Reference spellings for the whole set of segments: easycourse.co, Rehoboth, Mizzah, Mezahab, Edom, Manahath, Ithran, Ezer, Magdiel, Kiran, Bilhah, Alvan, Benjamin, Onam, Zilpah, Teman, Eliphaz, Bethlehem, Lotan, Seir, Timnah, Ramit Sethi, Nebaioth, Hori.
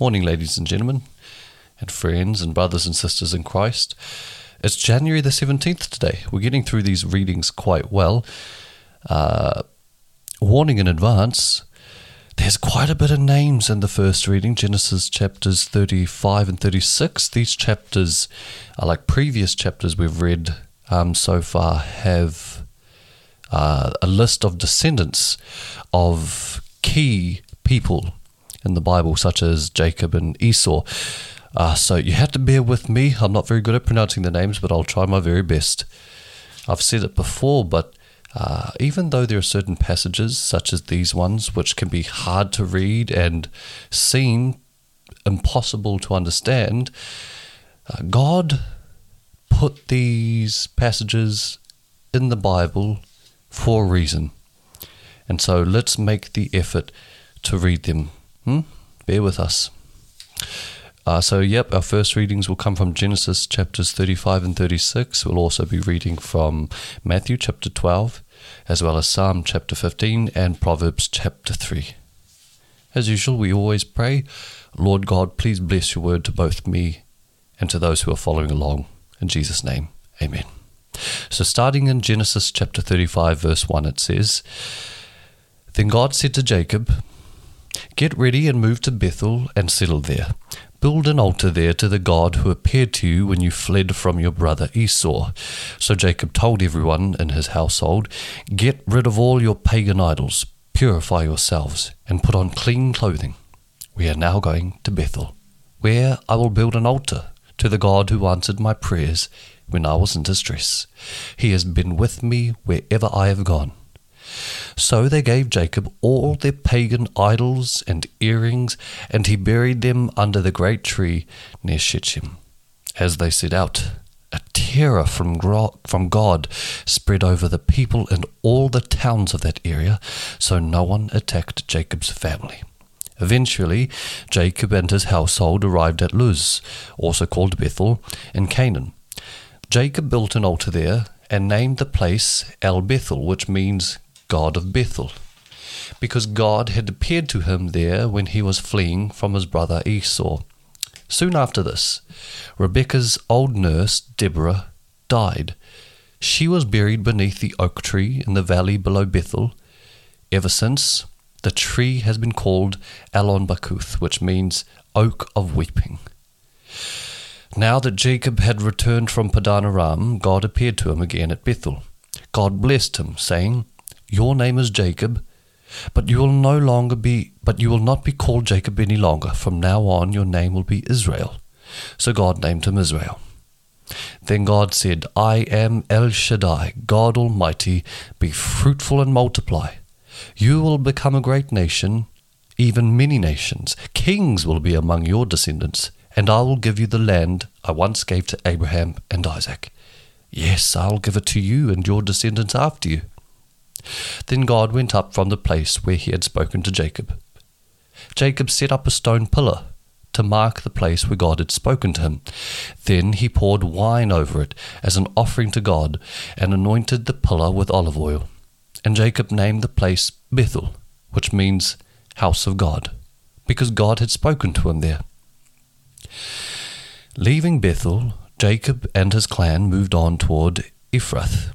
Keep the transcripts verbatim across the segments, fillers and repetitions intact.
Morning, ladies and gentlemen, and friends and brothers and sisters in Christ. It's January the seventeenth today. We're getting through these readings quite well. Uh, warning in advance, there's quite a bit of names in the first reading, Genesis chapters thirty-five and thirty-six. These chapters are like previous chapters we've read um, so far, have uh, a list of descendants of key people in the Bible, such as Jacob and Esau. Uh, so you have to bear with me. I'm not very good at pronouncing the names, but I'll try my very best. I've said it before, but uh, even though there are certain passages, such as these ones, which can be hard to read and seem impossible to understand, uh, God put these passages in the Bible for a reason. And so let's make the effort to read them. Hmm? Bear with us. Uh, so, yep, our first readings will come from Genesis chapters thirty-five and thirty-six. We'll also be reading from Matthew chapter twelve, as well as Psalm chapter fifteen and Proverbs chapter three. As usual, we always pray, Lord God, please bless your word to both me and to those who are following along. In Jesus' name, amen. So, starting in Genesis chapter thirty-five, verse one, it says, "Then God said to Jacob, 'Get ready and move to Bethel and settle there. Build an altar there to the God who appeared to you when you fled from your brother Esau.' So Jacob told everyone in his household, 'Get rid of all your pagan idols, purify yourselves, and put on clean clothing. We are now going to Bethel, where I will build an altar to the God who answered my prayers when I was in distress. He has been with me wherever I have gone.' So they gave Jacob all their pagan idols and earrings, and he buried them under the great tree near Shechem. As they set out, a terror from from God spread over the people and all the towns of that area, so no one attacked Jacob's family. Eventually, Jacob and his household arrived at Luz, also called Bethel, in Canaan. Jacob built an altar there and named the place El Bethel, which means God of Bethel, because God had appeared to him there when he was fleeing from his brother Esau. Soon after this, Rebekah's old nurse, Deborah, died. She was buried beneath the oak tree in the valley below Bethel. Ever since, the tree has been called Alon Bakuth, which means Oak of Weeping. Now that Jacob had returned from Padan Aram, God appeared to him again at Bethel. God blessed him, saying, 'Your name is Jacob, but you will no longer be, but you will not be called Jacob any longer. From now on, your name will be Israel.' So God named him Israel. Then God said, 'I am El Shaddai, God Almighty. Be fruitful and multiply. You will become a great nation, even many nations. Kings will be among your descendants, and I will give you the land I once gave to Abraham and Isaac. Yes, I will give it to you and your descendants after you.' Then God went up from the place where he had spoken to Jacob. Jacob set up a stone pillar to mark the place where God had spoken to him. Then he poured wine over it as an offering to God and anointed the pillar with olive oil. And Jacob named the place Bethel, which means house of God, because God had spoken to him there. Leaving Bethel, Jacob and his clan moved on toward Ephrath.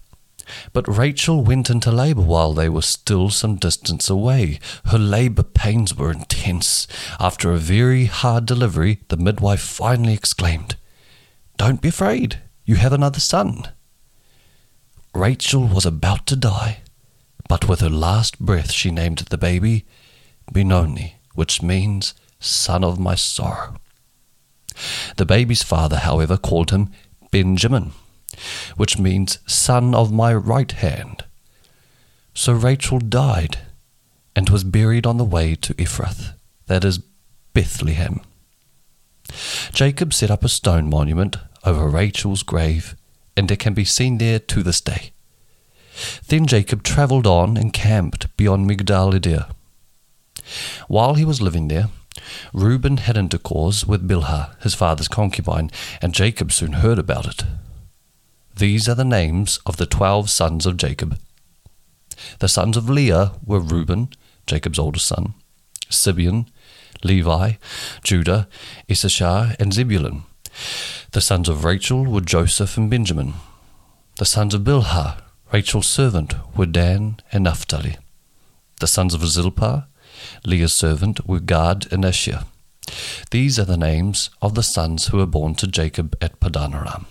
But Rachel went into labor while they were still some distance away. Her labor pains were intense. After a very hard delivery, the midwife finally exclaimed, 'Don't be afraid, you have another son.' Rachel was about to die, but with her last breath she named the baby Benoni, which means son of my sorrow. The baby's father, however, called him Benjamin, which means son of my right hand. So Rachel died and was buried on the way to Ephrath, that is Bethlehem. Jacob set up a stone monument over Rachel's grave, and it can be seen there to this day. Then Jacob travelled on and camped beyond Migdal-Eder. While he was living there, Reuben had intercourse with Bilhah, his father's concubine, and Jacob soon heard about it. These are the names of the twelve sons of Jacob. The sons of Leah were Reuben, Jacob's oldest son, Zibeon, Levi, Judah, Issachar, and Zebulun. The sons of Rachel were Joseph and Benjamin. The sons of Bilhah, Rachel's servant, were Dan and Naphtali. The sons of Zilpah, Leah's servant, were Gad and Asher. These are the names of the sons who were born to Jacob at Paddan Aram.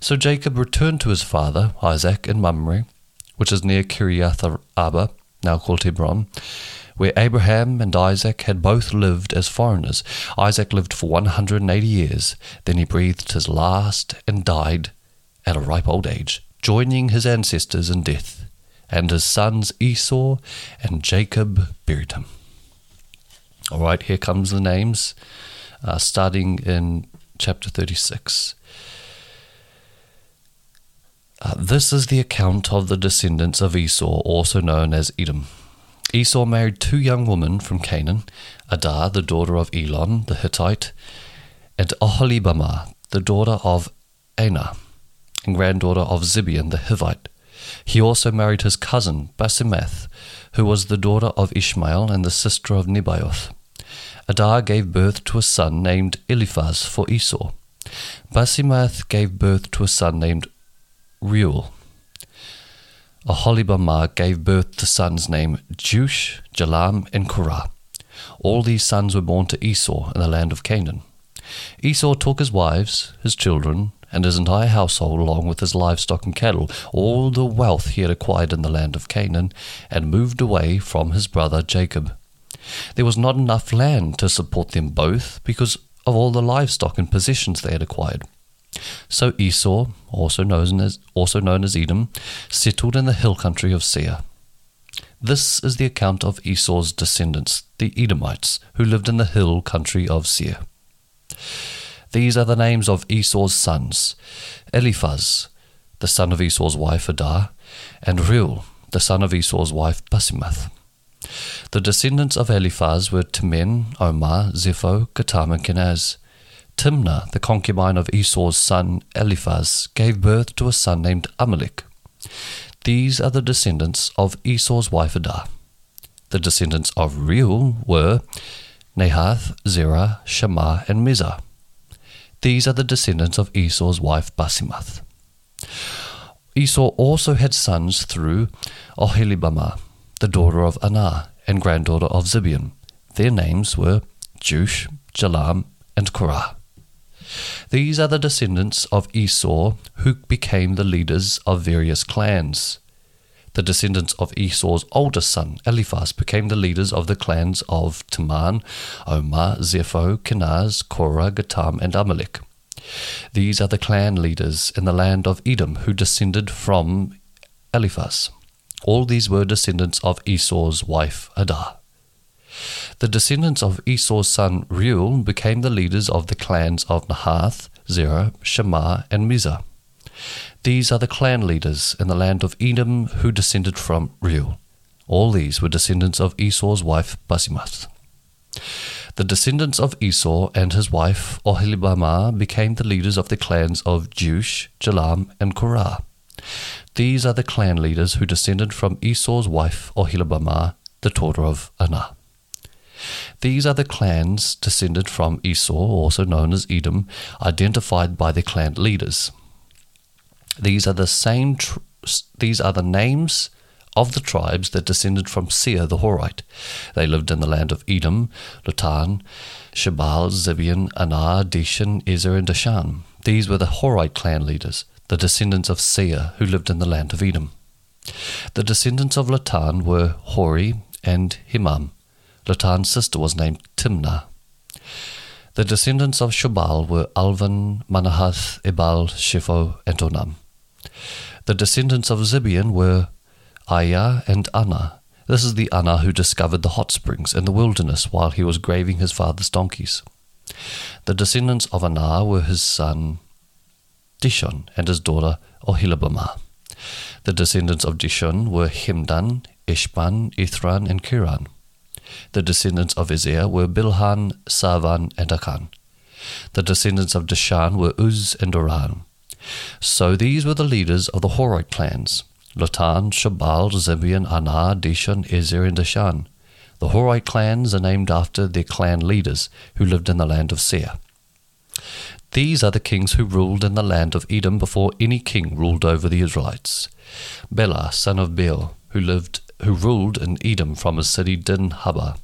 So Jacob returned to his father Isaac in Mamre, which is near Kiriath Arba, now called Hebron, where Abraham and Isaac had both lived as foreigners. Isaac lived for one hundred eighty years, then he breathed his last and died at a ripe old age, joining his ancestors in death, and his sons Esau and Jacob buried him. All right, here comes the names, uh, starting in chapter thirty-six. Uh, this is the account of the descendants of Esau, also known as Edom. Esau married two young women from Canaan, Adar, the daughter of Elon the Hittite, and Oholibamah, the daughter of Anah, and granddaughter of Zibeon the Hivite. He also married his cousin Basemath, who was the daughter of Ishmael and the sister of Nebaioth. Adar gave birth to a son named Eliphaz for Esau. Basemath gave birth to a son named Reuel. Oholibamah gave birth to sons named Jeush, Jalam, and Korah. All these sons were born to Esau in the land of Canaan. Esau took his wives, his children, and his entire household along with his livestock and cattle, all the wealth he had acquired in the land of Canaan, and moved away from his brother Jacob. There was not enough land to support them both because of all the livestock and possessions they had acquired. So Esau, also known as, also known as Edom, settled in the hill country of Seir. This is the account of Esau's descendants, the Edomites, who lived in the hill country of Seir. These are the names of Esau's sons: Eliphaz, the son of Esau's wife Adar, and Reuel, the son of Esau's wife Basemath. The descendants of Eliphaz were Teman, Omar, Zepho, Gatam, and Kenaz. Timnah, the concubine of Esau's son Eliphaz, gave birth to a son named Amalek. These are the descendants of Esau's wife Adar. The descendants of Reuel were Nahath, Zerah, Shammah, and Mizzah. These are the descendants of Esau's wife Basemath. Esau also had sons through Oholibamah, the daughter of Anah, and granddaughter of Zibeon. Their names were Jeush, Jalam, and Korah. These are the descendants of Esau who became the leaders of various clans. The descendants of Esau's oldest son, Eliphaz, became the leaders of the clans of Teman, Omar, Zepho, Kenaz, Korah, Gatam, and Amalek. These are the clan leaders in the land of Edom who descended from Eliphaz. All these were descendants of Esau's wife Adar. The descendants of Esau's son Reuel became the leaders of the clans of Nahath, Zerah, Shammah, and Mizzah. These are the clan leaders in the land of Edom who descended from Reuel. All these were descendants of Esau's wife Basemath. The descendants of Esau and his wife Oholibamah became the leaders of the clans of Jeush, Jalam, and Korah. These are the clan leaders who descended from Esau's wife Oholibamah, the daughter of Anah. These are the clans descended from Esau, also known as Edom, identified by their clan leaders. These are the same. Tr- these are the names of the tribes that descended from Seir the Horite. They lived in the land of Edom, Lotan, Shobal, Zibeon, Anah, Dishon, Ezer, and Dishon. These were the Horite clan leaders, the descendants of Seir who lived in the land of Edom. The descendants of Lotan were Hori and Hemam. Lotan's sister was named Timnah. The descendants of Shobal were Alvan, Manahath, Ebal, Shepho, and Onam. The descendants of Zibeon were Aiah and Anah. This is the Anah who discovered the hot springs in the wilderness while he was grazing his father's donkeys. The descendants of Anah were his son Dishon and his daughter Oholibamah. The descendants of Dishon were Hemdan, Eshban, Ithran, and Kiran. The descendants of Ezer were Bilhan, Sarvan, and Akan. The descendants of Dishon were Uz and Oran. So these were the leaders of the Horite clans: Lotan, Shobal, Zibeon, Anah, Dishon, Ezer, and Dishon. The Horite clans are named after their clan leaders who lived in the land of Seir. These are the kings who ruled in the land of Edom before any king ruled over the Israelites. Bilhah, son of Beor, who lived, who ruled in Edom from his city Dinhabah.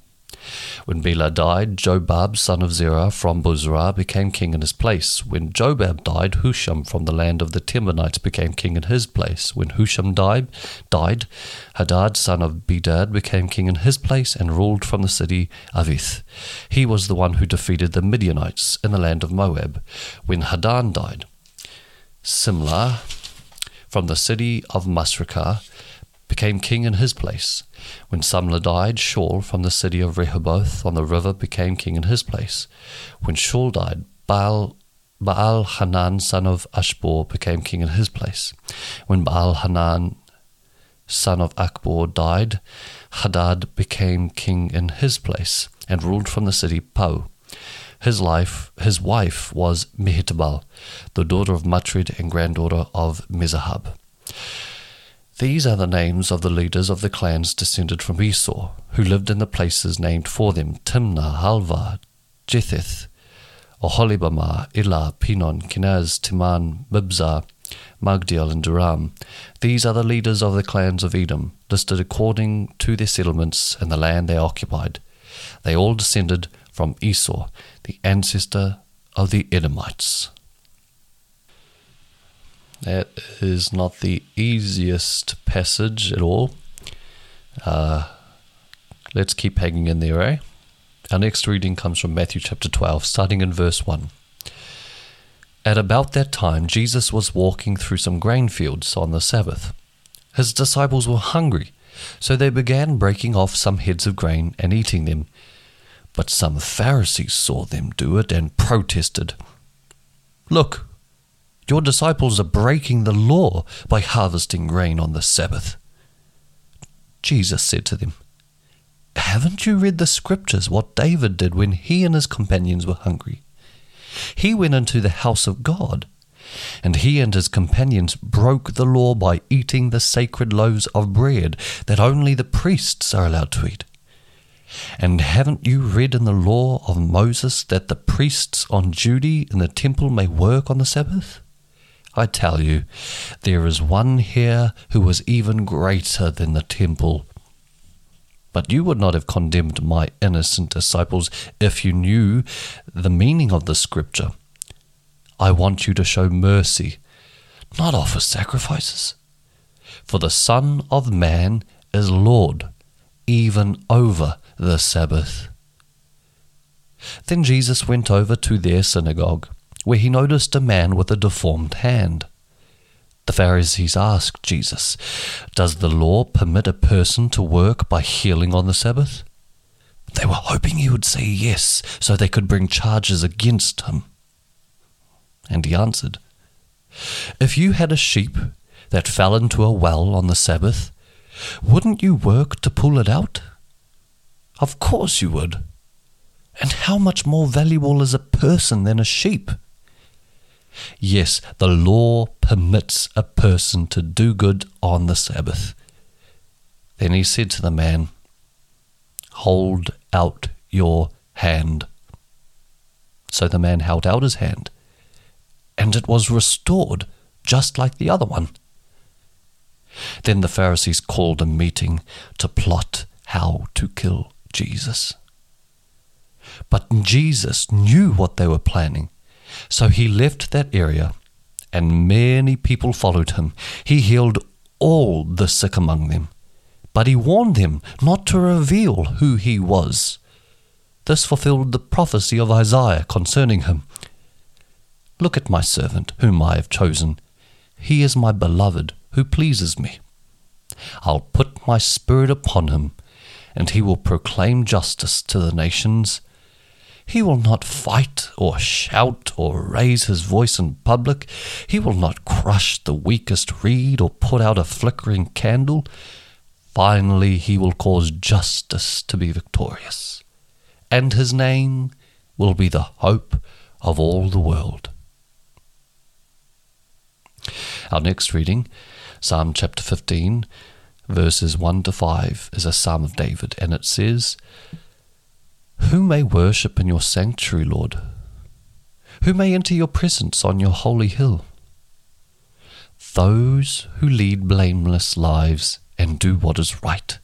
When Bilhah died, Jobab, son of Zerah, from Bozrah, became king in his place. When Jobab died, Husham from the land of the Temanites became king in his place. When Husham died, died, Hadad, son of Bedad, became king in his place and ruled from the city Avith. He was the one who defeated the Midianites in the land of Moab. When Hadan died, Simla, from the city of Masrekah, became king in his place. When Samlah died, Shaul from the city of Rehoboth on the river became king in his place. When Shaul died, Baal, Baal Hanan, son of Ashbor, became king in his place. When Baal Hanan, son of Akbor, died, Hadad became king in his place and ruled from the city Pau. His, life, his wife was Mehetabel, the daughter of Matred and granddaughter of Mezahab. These are the names of the leaders of the clans descended from Esau, who lived in the places named for them: Timnah, Halva, Jetheth, Oholibamah, Elah, Pinon, Kenaz, Teman, Mizzah, Magdiel, and Duram. These are the leaders of the clans of Edom, listed according to their settlements and the land they occupied. They all descended from Esau, the ancestor of the Edomites. That is not the easiest passage at all. Uh, let's keep hanging in there, eh? Our next reading comes from Matthew chapter twelve, starting in verse one. At about that time, Jesus was walking through some grain fields on the Sabbath. His disciples were hungry, so they began breaking off some heads of grain and eating them. But some Pharisees saw them do it and protested, "Look, your disciples are breaking the law by harvesting grain on the Sabbath." Jesus said to them, "Haven't you read the scriptures, what David did when he and his companions were hungry? He went into the house of God, and he and his companions broke the law by eating the sacred loaves of bread that only the priests are allowed to eat. And haven't you read in the law of Moses that the priests on duty in the temple may work on the Sabbath? I tell you, there is one here who was even greater than the temple. But you would not have condemned my innocent disciples if you knew the meaning of the scripture. I want you to show mercy, not offer sacrifices. For the Son of Man is Lord, even over the Sabbath." Then Jesus went over to their synagogue, where he noticed a man with a deformed hand. The Pharisees asked Jesus, "Does the law permit a person to work by healing on the Sabbath?" They were hoping he would say yes, so they could bring charges against him. And he answered, "If you had a sheep that fell into a well on the Sabbath, wouldn't you work to pull it out? Of course you would. And how much more valuable is a person than a sheep? Yes, the law permits a person to do good on the Sabbath." Then he said to the man, "Hold out your hand." So the man held out his hand, and it was restored just like the other one. Then the Pharisees called a meeting to plot how to kill Jesus. But Jesus knew what they were planning, so he left that area, and many people followed him. He healed all the sick among them, but he warned them not to reveal who he was. This fulfilled the prophecy of Isaiah concerning him. "Look at my servant, whom I have chosen. He is my beloved, who pleases me. I'll put my spirit upon him, and he will proclaim justice to the nations. He will not fight or shout or raise his voice in public. He will not crush the weakest reed or put out a flickering candle. Finally, he will cause justice to be victorious, and his name will be the hope of all the world." Our next reading, Psalm chapter fifteen, verses one to five is a psalm of David, and it says, "Who may worship in your sanctuary, Lord? Who may enter your presence on your holy hill? Those who lead blameless lives and do what is right,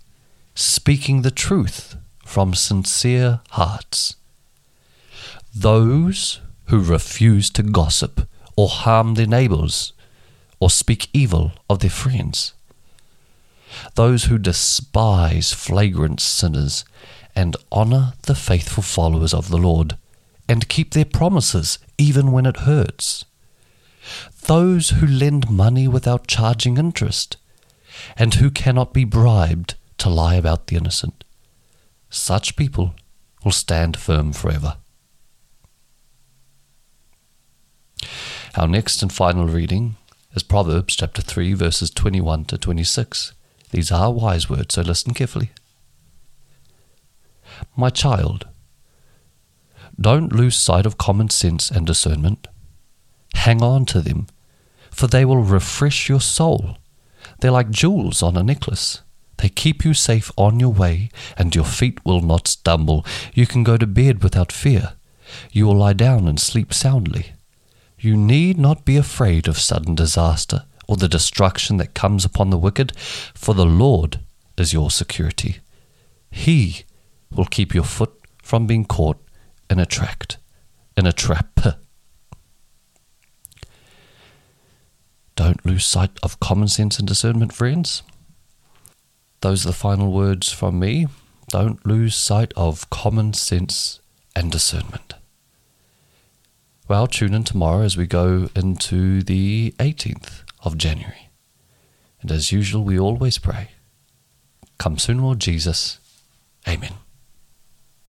speaking the truth from sincere hearts. Those who refuse to gossip or harm their neighbors or speak evil of their friends. Those who despise flagrant sinners and honor the faithful followers of the Lord and keep their promises even when it hurts. Those who lend money without charging interest and who cannot be bribed to lie about the innocent. Such people will stand firm forever." Our next and final reading is Proverbs chapter three, verses twenty-one to twenty-six. These are wise words, so listen carefully. "My child, don't lose sight of common sense and discernment. Hang on to them, for they will refresh your soul. They're like jewels on a necklace. They keep you safe on your way, and your feet will not stumble. You can go to bed without fear. You will lie down and sleep soundly. You need not be afraid of sudden disaster or the destruction that comes upon the wicked, for the Lord is your security. He will keep your foot from being caught in a tract, in a trap." Don't lose sight of common sense and discernment, friends. Those are the final words from me. Don't lose sight of common sense and discernment. Well, tune in tomorrow as we go into the eighteenth of January. And as usual, we always pray, come soon, Lord Jesus. Amen.